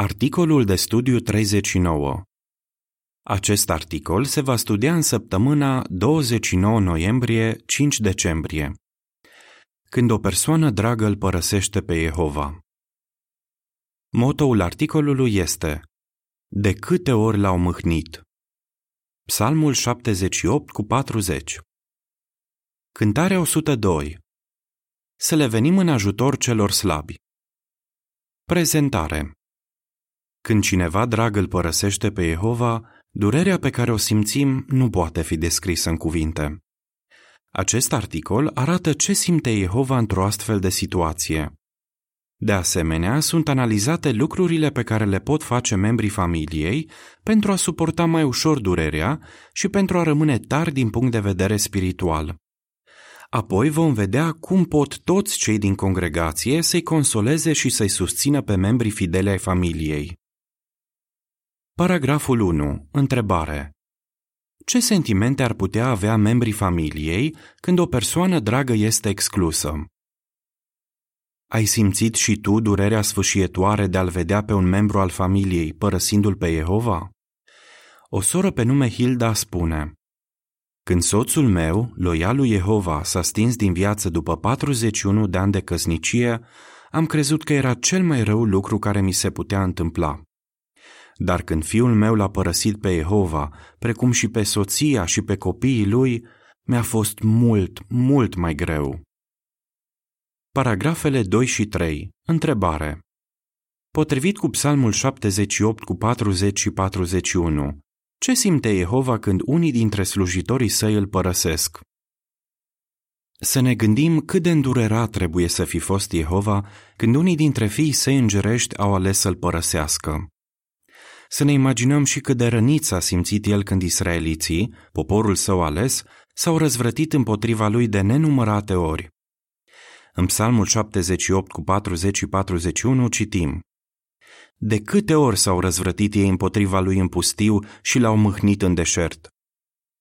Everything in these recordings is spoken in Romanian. Articolul de studiu 39. Acest articol se va studia în săptămâna 29 noiembrie-5 decembrie, când o persoană dragă îl părăsește pe Jehova. Motoul articolului este: De câte ori l-au mâhnit? Psalmul 78:40. Cântarea 102. Să le venim în ajutor celor slabi. Prezentare. Când cineva drag îl părăsește pe Jehova, durerea pe care o simțim nu poate fi descrisă în cuvinte. Acest articol arată ce simte Jehova într-o astfel de situație. De asemenea, sunt analizate lucrurile pe care le pot face membrii familiei pentru a suporta mai ușor durerea și pentru a rămâne tari din punct de vedere spiritual. Apoi vom vedea cum pot toți cei din congregație să-i consoleze și să-i susțină pe membrii fideli ai familiei. Paragraful 1. Întrebare. Ce sentimente ar putea avea membrii familiei când o persoană dragă este exclusă? Ai simțit și tu durerea sfâșietoare de a-l vedea pe un membru al familiei părăsindu-l pe Jehova? O soră pe nume Hilda spune: Când soțul meu, loial lui Jehova, s-a stins din viață după 41 de ani de căsnicie, am crezut că era cel mai rău lucru care mi se putea întâmpla. Dar când fiul meu l-a părăsit pe Jehova, precum și pe soția și pe copiii lui, mi-a fost mult, mult mai greu. Paragrafele 2 și 3. Întrebare. Potrivit cu Psalmul 78:40 și 41, ce simte Jehova când unii dintre slujitorii săi îl părăsesc? Să ne gândim cât de îndurerat trebuie să fi fost Jehova când unii dintre fiii săi îngerești au ales să-l părăsească. Să ne imaginăm și cât de rănit s-a simțit el când israeliții, poporul său ales, s-au răzvrătit împotriva lui de nenumărate ori. În Psalmul 78:40 și 41 citim: De câte ori s-au răzvrătit ei împotriva lui în pustiu și l-au mâhnit în deșert?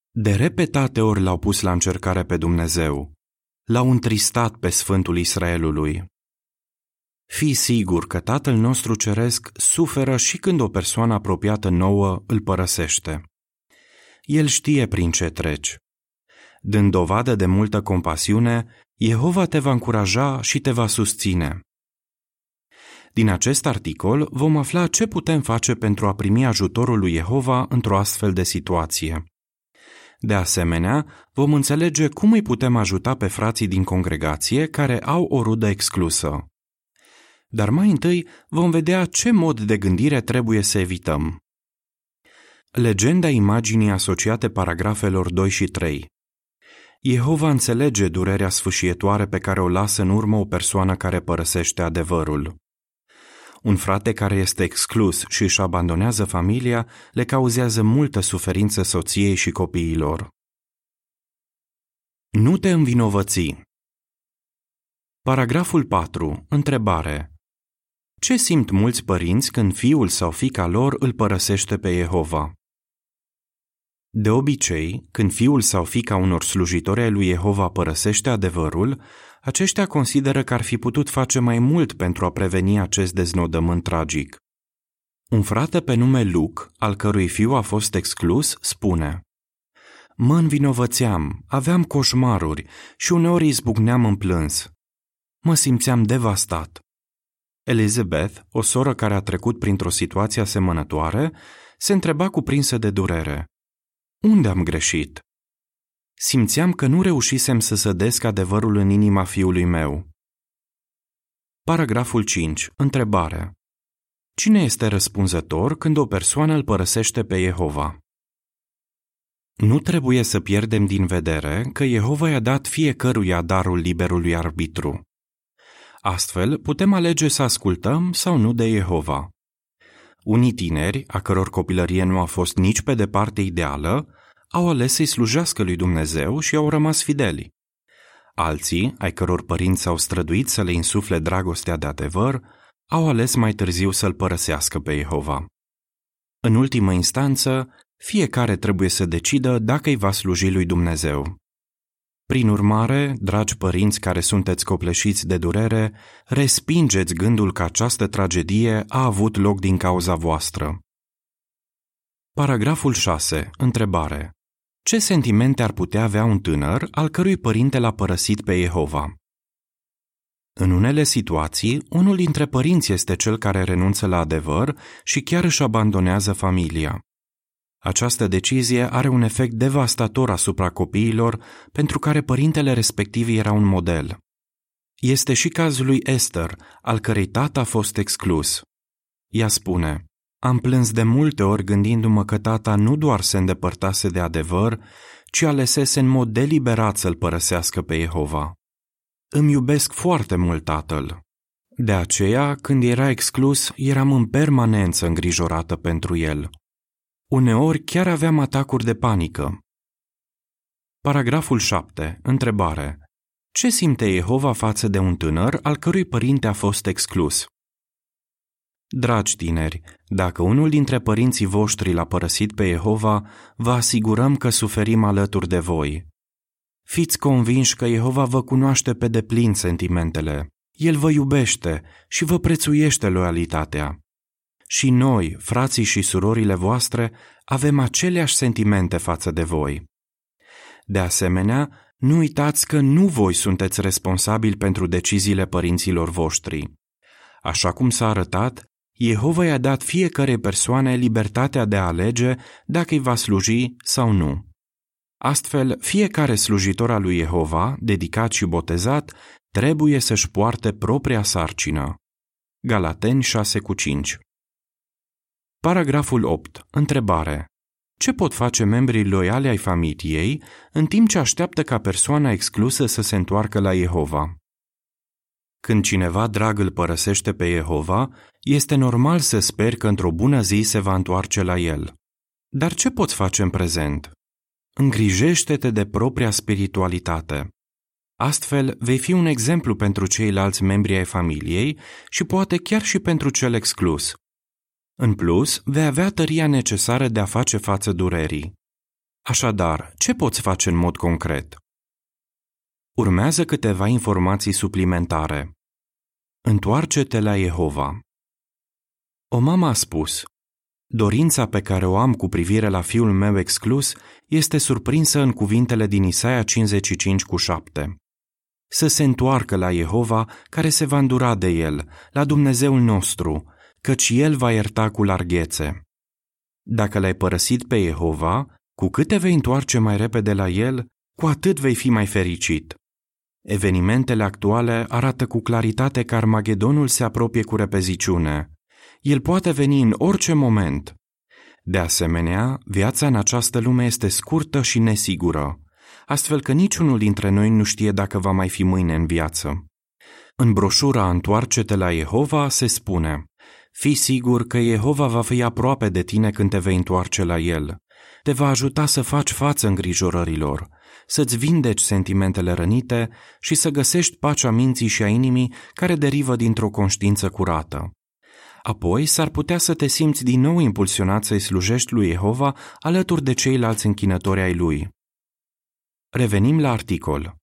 De repetate ori l-au pus la încercare pe Dumnezeu. L-au întristat pe Sfântul Israelului. Fii sigur că Tatăl nostru Ceresc suferă și când o persoană apropiată nouă îl părăsește. El știe prin ce treci. Dând dovadă de multă compasiune, Jehova te va încuraja și te va susține. Din acest articol vom afla ce putem face pentru a primi ajutorul lui Jehova într-o astfel de situație. De asemenea, vom înțelege cum îi putem ajuta pe frații din congregație care au o rudă exclusă. Dar mai întâi vom vedea ce mod de gândire trebuie să evităm. Legenda imaginii asociate paragrafelor 2 și 3. Jehova înțelege durerea sfâșietoare pe care o lasă în urmă o persoană care părăsește adevărul. Un frate care este exclus și își abandonează familia le cauzează multă suferință soției și copiilor. Nu te învinovăți. Paragraful 4. Întrebare. Ce simt mulți părinți când fiul sau fiica lor îl părăsește pe Jehova? De obicei, când fiul sau fiica unor slujitori ai lui Jehova părăsește adevărul, aceștia consideră că ar fi putut face mai mult pentru a preveni acest deznodământ tragic. Un frate pe nume Luc, al cărui fiu a fost exclus, spune: Mă învinovățeam, aveam coșmaruri și uneori izbucneam în plâns. Mă simțeam devastat. Elizabeth, o soră care a trecut printr-o situație asemănătoare, se întreba cuprinsă de durere: Unde am greșit? Simțeam că nu reușisem să sădesc adevărul în inima fiului meu. Paragraful 5. Întrebare. Cine este răspunzător când o persoană îl părăsește pe Jehova? Nu trebuie să pierdem din vedere că Jehova i-a dat fiecăruia darul liberului arbitru. Astfel, putem alege să ascultăm sau nu de Jehova. Unii tineri, a căror copilărie nu a fost nici pe departe ideală, au ales să-i slujească lui Dumnezeu și au rămas fideli. Alții, ai căror părinți s-au străduit să le insufle dragostea de adevăr, au ales mai târziu să-l părăsească pe Jehova. În ultimă instanță, fiecare trebuie să decidă dacă îi va sluji lui Dumnezeu. Prin urmare, dragi părinți care sunteți copleșiți de durere, respingeți gândul că această tragedie a avut loc din cauza voastră. Paragraful 6. Întrebare. Ce sentimente ar putea avea un tânăr al cărui părinte l-a părăsit pe Jehova? În unele situații, unul dintre părinți este cel care renunță la adevăr și chiar își abandonează familia. Această decizie are un efect devastator asupra copiilor, pentru care părintele respectiv era un model. Este și cazul lui Ester, al cărei tată a fost exclus. Ea spune: am plâns de multe ori gândindu-mă că tata nu doar se îndepărtase de adevăr, ci alesese în mod deliberat să-l părăsească pe Jehova. Îmi iubesc foarte mult tatăl. De aceea, când era exclus, eram în permanență îngrijorată pentru el. Uneori chiar aveam atacuri de panică. Paragraful 7. Întrebare. Ce simte Jehova față de un tânăr al cărui părinte a fost exclus? Dragi tineri, dacă unul dintre părinții voștri l-a părăsit pe Jehova, vă asigurăm că suferim alături de voi. Fiți convinși că Jehova vă cunoaște pe deplin sentimentele. El vă iubește și vă prețuiește loialitatea. Și noi, frații și surorile voastre, avem aceleași sentimente față de voi. De asemenea, nu uitați că nu voi sunteți responsabili pentru deciziile părinților voștri. Așa cum s-a arătat, Jehova i-a dat fiecare persoane libertatea de a alege dacă îi va sluji sau nu. Astfel, fiecare slujitor al lui Jehova, dedicat și botezat, trebuie să-și poarte propria sarcină. Galateni 6,5. Paragraful 8. Întrebare. Ce pot face membrii loiali ai familiei în timp ce așteaptă ca persoana exclusă să se întoarcă la Jehova? Când cineva drag îl părăsește pe Jehova, este normal să speri că într-o bună zi se va întoarce la el. Dar ce poți face în prezent? Îngrijește-te de propria spiritualitate. Astfel, vei fi un exemplu pentru ceilalți membri ai familiei și poate chiar și pentru cel exclus. În plus, vei avea tăria necesară de a face față durerii. Așadar, ce poți face în mod concret? Urmează câteva informații suplimentare. Întoarce-te la Jehova. O mamă a spus: dorința pe care o am cu privire la fiul meu exclus este surprinsă în cuvintele din Isaia 55,7. Să se întoarcă la Jehova, care se va îndura de el, la Dumnezeul nostru, căci el va ierta cu larghețe. Dacă l-ai părăsit pe Jehova, cu cât te vei întoarce mai repede la el, cu atât vei fi mai fericit. Evenimentele actuale arată cu claritate că Armagedonul se apropie cu repeziciune. El poate veni în orice moment. De asemenea, viața în această lume este scurtă și nesigură, astfel că niciunul dintre noi nu știe dacă va mai fi mâine în viață. În broșura Întoarce-te la Jehova se spune: fii sigur că Jehova va fi aproape de tine când te vei întoarce la el. Te va ajuta să faci față îngrijorărilor, să-ți vindeci sentimentele rănite și să găsești pacea minții și a inimii care derivă dintr-o conștiință curată. Apoi s-ar putea să te simți din nou impulsionat să-i slujești lui Jehova alături de ceilalți închinători ai lui. Revenim la articol.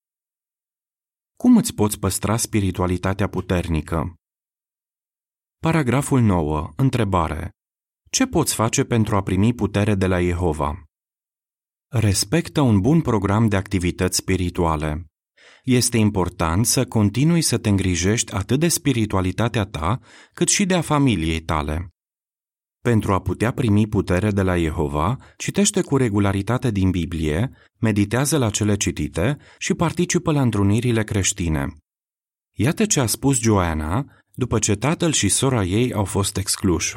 Cum îți poți păstra spiritualitatea puternică? Paragraful 9. Întrebare. Ce poți face pentru a primi putere de la Jehova? Respectă un bun program de activități spirituale. Este important să continui să te îngrijești atât de spiritualitatea ta, cât și de a familiei tale. Pentru a putea primi putere de la Jehova, citește cu regularitate din Biblie, meditează la cele citite și participă la întrunirile creștine. Iată ce a spus Joana după ce tatăl și sora ei au fost excluși.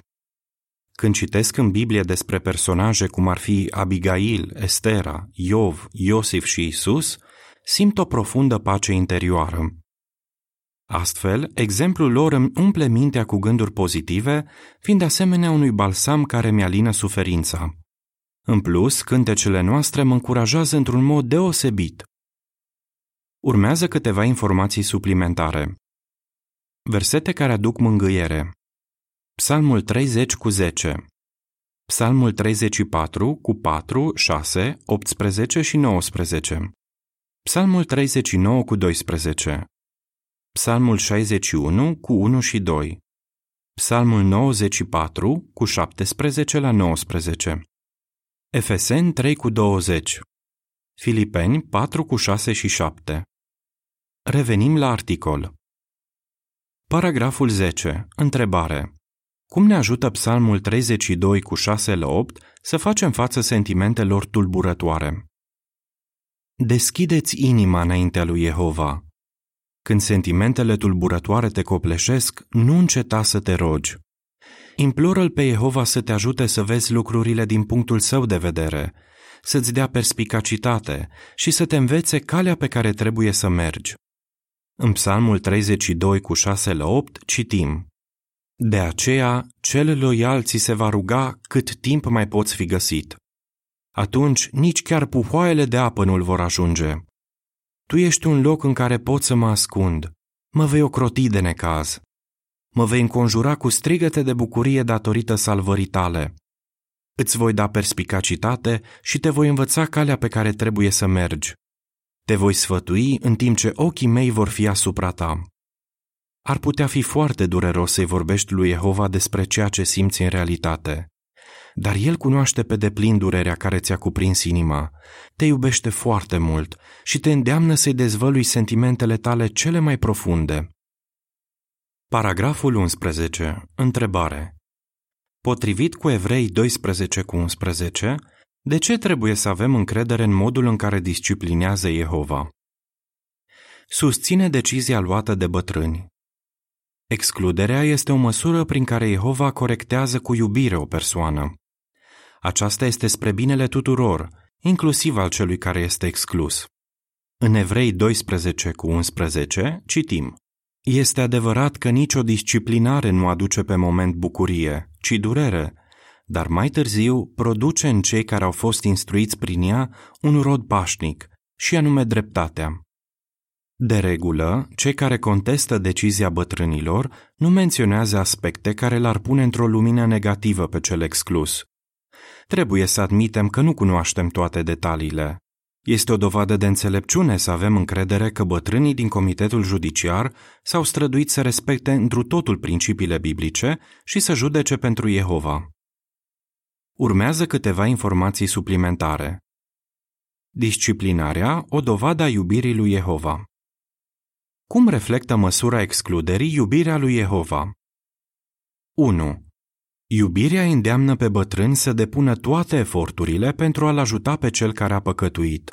Când citesc în Biblie despre personaje cum ar fi Abigail, Estera, Iov, Iosif și Isus, simt o profundă pace interioară. Astfel, exemplul lor îmi umple mintea cu gânduri pozitive, fiind asemenea unui balsam care mi-alină suferința. În plus, cântecele noastre mă încurajează într-un mod deosebit. Urmează câteva informații suplimentare. Versete care aduc mângâiere. Psalmul 30:10, Psalmul 34:4, 6, 18 și 19, Psalmul 39 cu 12, Psalmul 61 cu 1 și 2, Psalmul 94 cu 17 la 19, Efeseni 3 cu 20, Filipeni 4 cu 6 și 7. Revenim la articol. Paragraful 10. Întrebare. Cum ne ajută Psalmul 32 cu 6 la 8 să facem față sentimentelor tulburătoare? Deschideți inima înaintea lui Jehova. Când sentimentele tulburătoare te copleșesc, nu înceta să te rogi. Imploră-L pe Jehova să te ajute să vezi lucrurile din punctul său de vedere, să-ți dea perspicacitate și să te învețe calea pe care trebuie să mergi. În Psalmul 32 cu 6 la 8 citim: De aceea, cel loial ți se va ruga cât timp mai poți fi găsit. Atunci nici chiar puhoaiele de apă nu-l vor ajunge. Tu ești un loc în care pot să mă ascund. Mă vei ocroti de necaz. Mă vei înconjura cu strigăte de bucurie datorită salvării tale. Îți voi da perspicacitate și te voi învăța calea pe care trebuie să mergi. Te voi sfătui în timp ce ochii mei vor fi asupra ta. Ar putea fi foarte dureros să-i vorbești lui Jehova despre ceea ce simți în realitate. Dar El cunoaște pe deplin durerea care ți-a cuprins inima, te iubește foarte mult și te îndeamnă să-i dezvălui sentimentele tale cele mai profunde. Paragraful 11. Întrebare. Potrivit cu Evrei 12 cu 11, de ce trebuie să avem încredere în modul în care disciplinează Jehova? Susține decizia luată de bătrâni. Excluderea este o măsură prin care Jehova corectează cu iubire o persoană. Aceasta este spre binele tuturor, inclusiv al celui care este exclus. În Evrei 12 cu 11 citim: Este adevărat că nicio disciplinare nu aduce pe moment bucurie, ci durere, dar mai târziu produce în cei care au fost instruiți prin ea un rod pașnic, și anume dreptatea. De regulă, cei care contestă decizia bătrânilor nu menționează aspecte care l-ar pune într-o lumină negativă pe cel exclus. Trebuie să admitem că nu cunoaștem toate detaliile. Este o dovadă de înțelepciune să avem încredere că bătrânii din Comitetul Judiciar s-au străduit să respecte întru totul principiile biblice și să judece pentru Jehova. Urmează câteva informații suplimentare. Disciplinarea, o dovadă a iubirii lui Jehova. Cum reflectă măsura excluderii iubirea lui Jehova? 1. Iubirea îndeamnă pe bătrân să depună toate eforturile pentru a-l ajuta pe cel care a păcătuit.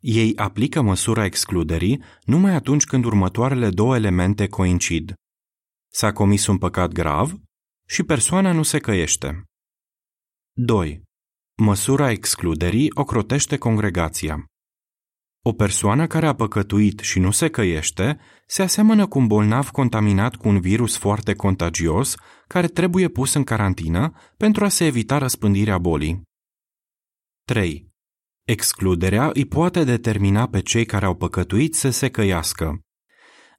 Ei aplică măsura excluderii numai atunci când următoarele două elemente coincid. S-a comis un păcat grav și persoana nu se căiește. 2. Măsura excluderii ocrotește congregația. O persoană care a păcătuit și nu se căiește se aseamănă cu un bolnav contaminat cu un virus foarte contagios care trebuie pus în carantină pentru a se evita răspândirea bolii. 3. Excluderea îi poate determina pe cei care au păcătuit să se căiască.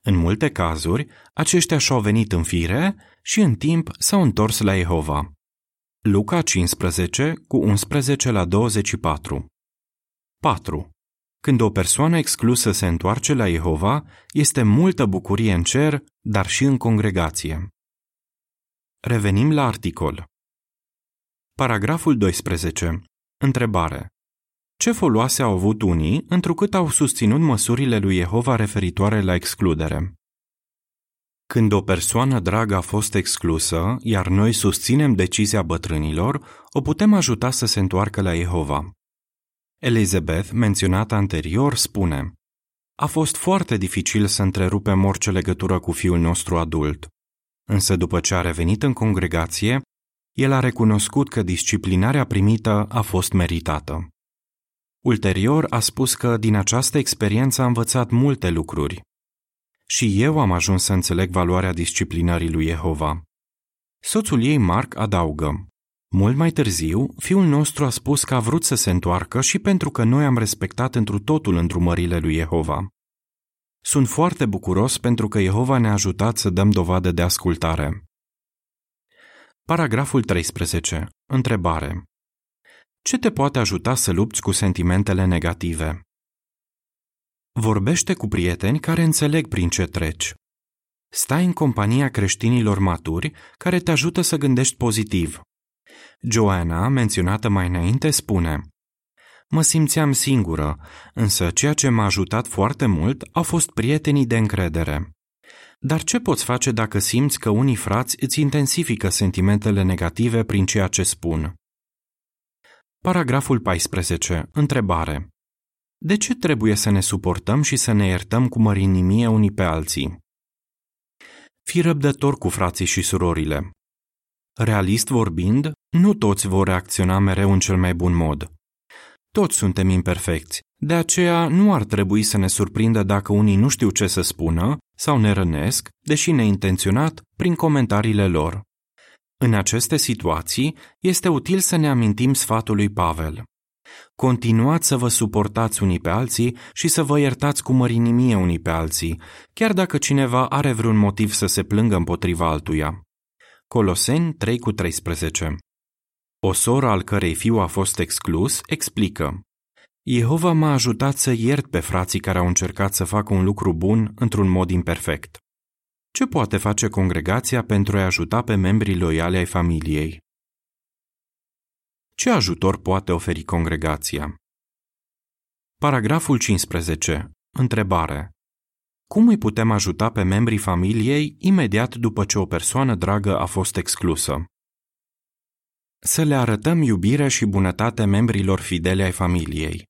În multe cazuri, aceștia și-au venit în fire și în timp s-au întors la Jehova. Luca 15 cu 11 la 24. 4. Când o persoană exclusă se întoarce la Jehova, este multă bucurie în cer, dar și în congregație. Revenim la articol. Paragraful 12. Întrebare. Ce foloase au avut unii întrucât au susținut măsurile lui Jehova referitoare la excludere? Când o persoană dragă a fost exclusă, iar noi susținem decizia bătrânilor, o putem ajuta să se întoarcă la Jehova. Elizabeth, menționată anterior, spune: A fost foarte dificil să întrerupem orice legătură cu fiul nostru adult. Însă după ce a revenit în congregație, el a recunoscut că disciplinarea primită a fost meritată. Ulterior a spus că din această experiență a învățat multe lucruri. Și eu am ajuns să înțeleg valoarea disciplinării lui Jehova. Soțul ei, Mark, adaugă: Mult mai târziu, fiul nostru a spus că a vrut să se întoarcă și pentru că noi am respectat întru totul îndrumările lui Jehova. Sunt foarte bucuros pentru că Jehova ne-a ajutat să dăm dovadă de ascultare. Paragraful 13. Întrebare. Ce te poate ajuta să lupți cu sentimentele negative? Vorbește cu prieteni care înțeleg prin ce treci. Stai în compania creștinilor maturi care te ajută să gândești pozitiv. Joanna, menționată mai înainte, spune: mă simțeam singură, însă ceea ce m-a ajutat foarte mult au fost prietenii de încredere. Dar ce poți face dacă simți că unii frați îți intensifică sentimentele negative prin ceea ce spun? Paragraful 14. Întrebare. De ce trebuie să ne suportăm și să ne iertăm cu mărinimie unii pe alții? Fii răbdător cu frații și surorile. Realist vorbind, nu toți vor reacționa mereu în cel mai bun mod. Toți suntem imperfecți, de aceea nu ar trebui să ne surprindă dacă unii nu știu ce să spună sau ne rănesc, deși neintenționat, prin comentariile lor. În aceste situații, este util să ne amintim sfatul lui Pavel. Continuați să vă suportați unii pe alții și să vă iertați cu mărinimie unii pe alții, chiar dacă cineva are vreun motiv să se plângă împotriva altuia. Coloseni 3,13. O soră al cărei fiu a fost exclus explică: Jehova m-a ajutat să iert pe frații care au încercat să facă un lucru bun într-un mod imperfect. Ce poate face congregația pentru a-i ajuta pe membrii loiali ai familiei? Ce ajutor poate oferi congregația? Paragraful 15. Întrebare. Cum îi putem ajuta pe membrii familiei imediat după ce o persoană dragă a fost exclusă? Să le arătăm iubire și bunătate membrilor fidele ai familiei.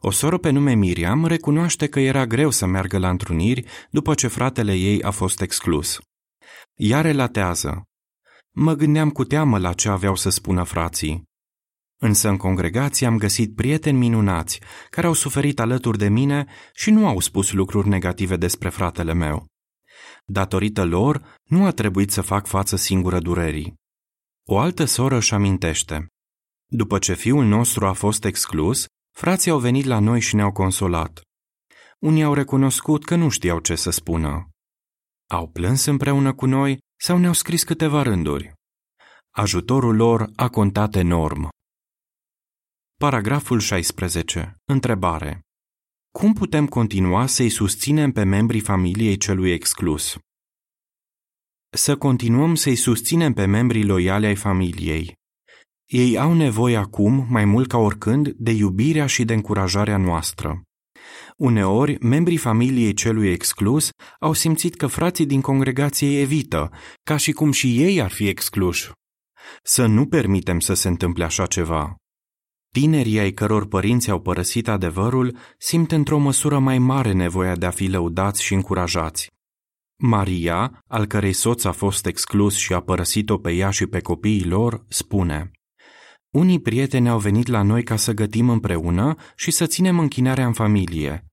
O soră pe nume Miriam recunoaște că era greu să meargă la întruniri după ce fratele ei a fost exclus. Ea relatează: mă gândeam cu teamă la ce aveau să spună frații. Însă în congregație am găsit prieteni minunați care au suferit alături de mine și nu au spus lucruri negative despre fratele meu. Datorită lor, nu a trebuit să fac față singură durerii. O altă soră își amintește: după ce fiul nostru a fost exclus, frații au venit la noi și ne-au consolat. Unii au recunoscut că nu știau ce să spună. Au plâns împreună cu noi sau ne-au scris câteva rânduri. Ajutorul lor a contat enorm. Paragraful 16. Întrebare. Cum putem continua să-i susținem pe membrii familiei celui exclus? Să continuăm să-i susținem pe membrii loiali ai familiei. Ei au nevoie acum, mai mult ca oricând, de iubirea și de încurajarea noastră. Uneori, membrii familiei celui exclus au simțit că frații din congregație evită, ca și cum și ei ar fi excluși. Să nu permitem să se întâmple așa ceva. Tinerii ai căror părinți au părăsit adevărul simt într-o măsură mai mare nevoia de a fi lăudați și încurajați. Maria, al cărei soț a fost exclus și a părăsit-o pe ea și pe copiii lor, spune: unii prieteni au venit la noi ca să gătim împreună și să ținem închinarea în familie.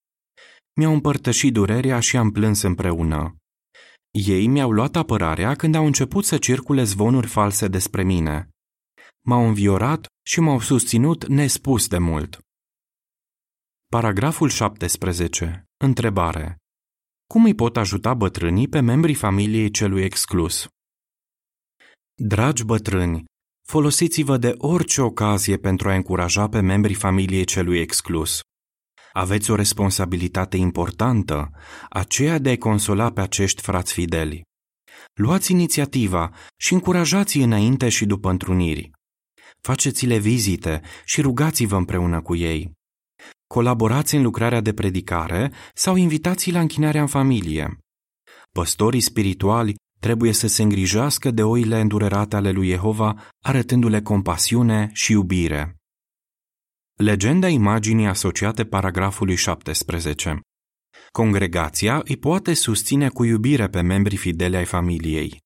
Mi-au împărtășit durerea și am plâns împreună. Ei mi-au luat apărarea când au început să circule zvonuri false despre mine. M-au înviorat și m-au susținut nespus de mult. Paragraful 17. Întrebare. Cum îi pot ajuta bătrânii pe membrii familiei celui exclus? Dragi bătrâni, folosiți-vă de orice ocazie pentru a încuraja pe membrii familiei celui exclus. Aveți o responsabilitate importantă, aceea de a-i consola pe acești frați fideli. Luați inițiativa și încurajați-i înainte și după întruniri. Faceți-le vizite și rugați-vă împreună cu ei. Colaborați în lucrarea de predicare sau invitați-i la închinarea în familie. Păstorii spirituali trebuie să se îngrijească de oile îndurerate ale lui Jehova, arătându-le compasiune și iubire. Legenda imaginii asociate paragrafului 17. Congregația îi poate susține cu iubire pe membrii fideli ai familiei.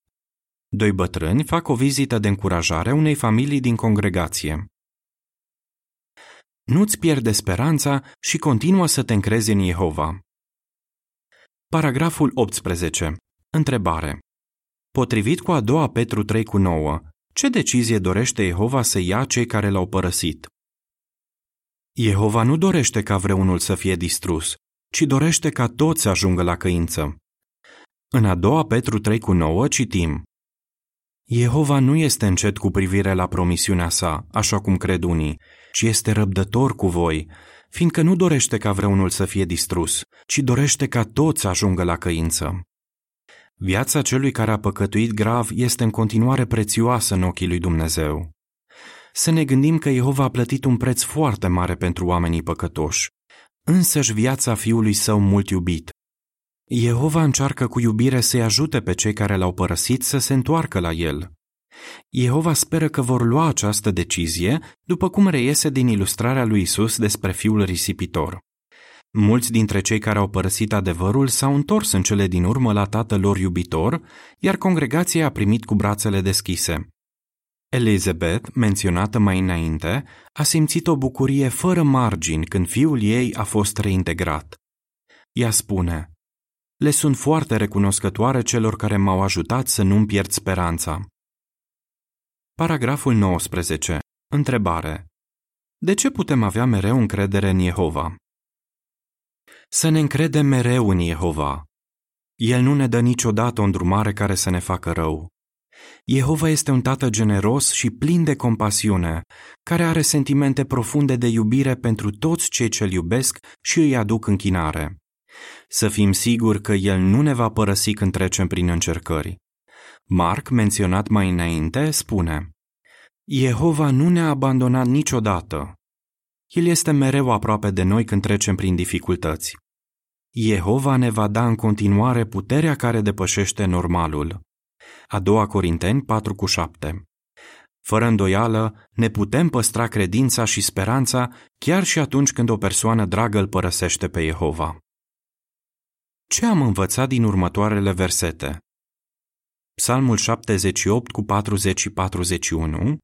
Doi bătrâni fac o vizită de încurajare unei familii din congregație. Nu-ți pierde speranța și continuă să te încrezi în Jehova. Paragraful 18. Întrebare. Potrivit cu a doua Petru 3,9, ce decizie dorește Jehova să ia cei care l-au părăsit? Jehova nu dorește ca vreunul să fie distrus, ci dorește ca toți să ajungă la căință. În a doua Petru 3,9 citim: Jehova nu este încet cu privire la promisiunea sa, așa cum cred unii, ci este răbdător cu voi, fiindcă nu dorește ca vreunul să fie distrus, ci dorește ca toți să ajungă la căință. Viața celui care a păcătuit grav este în continuare prețioasă în ochii lui Dumnezeu. Să ne gândim că Jehova a plătit un preț foarte mare pentru oamenii păcătoși, însăși viața Fiului Său mult iubit. Jehova încearcă cu iubire să-i ajute pe cei care l-au părăsit să se întoarcă la El. Jehova speră că vor lua această decizie, după cum reiese din ilustrarea lui Isus despre fiul risipitor. Mulți dintre cei care au părăsit adevărul s-au întors în cele din urmă la tatăl lor iubitor, iar congregația a primit cu brațele deschise. Elizabeth, menționată mai înainte, a simțit o bucurie fără margini când fiul ei a fost reintegrat. Ea spune: „Le sunt foarte recunoscătoare celor care m-au ajutat să nu-mi pierd speranța.” Paragraful 19. Întrebare. De ce putem avea mereu încredere în Jehova? Să ne încredem mereu în Jehova. El nu ne dă niciodată o îndrumare care să ne facă rău. Jehova este un tată generos și plin de compasiune, care are sentimente profunde de iubire pentru toți cei ce-L iubesc și îi aduc închinare. Să fim siguri că El nu ne va părăsi când trecem prin încercări. Marc, menționat mai înainte, spune: „Jehova nu ne-a abandonat niciodată. El este mereu aproape de noi când trecem prin dificultăți.” Jehova ne va da în continuare puterea care depășește normalul. A doua Corinteni 4,7. Fără îndoială, ne putem păstra credința și speranța chiar și atunci când o persoană dragă îl părăsește pe Jehova. Ce am învățat din următoarele versete? Psalmul 78 cu 40 și 41,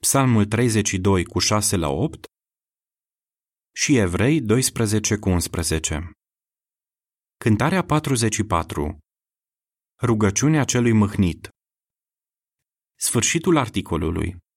Psalmul 32 cu 6 la 8 și Evrei 12 cu 11. Cântarea 44. Rugăciunea celui mâhnit. Sfârșitul articolului.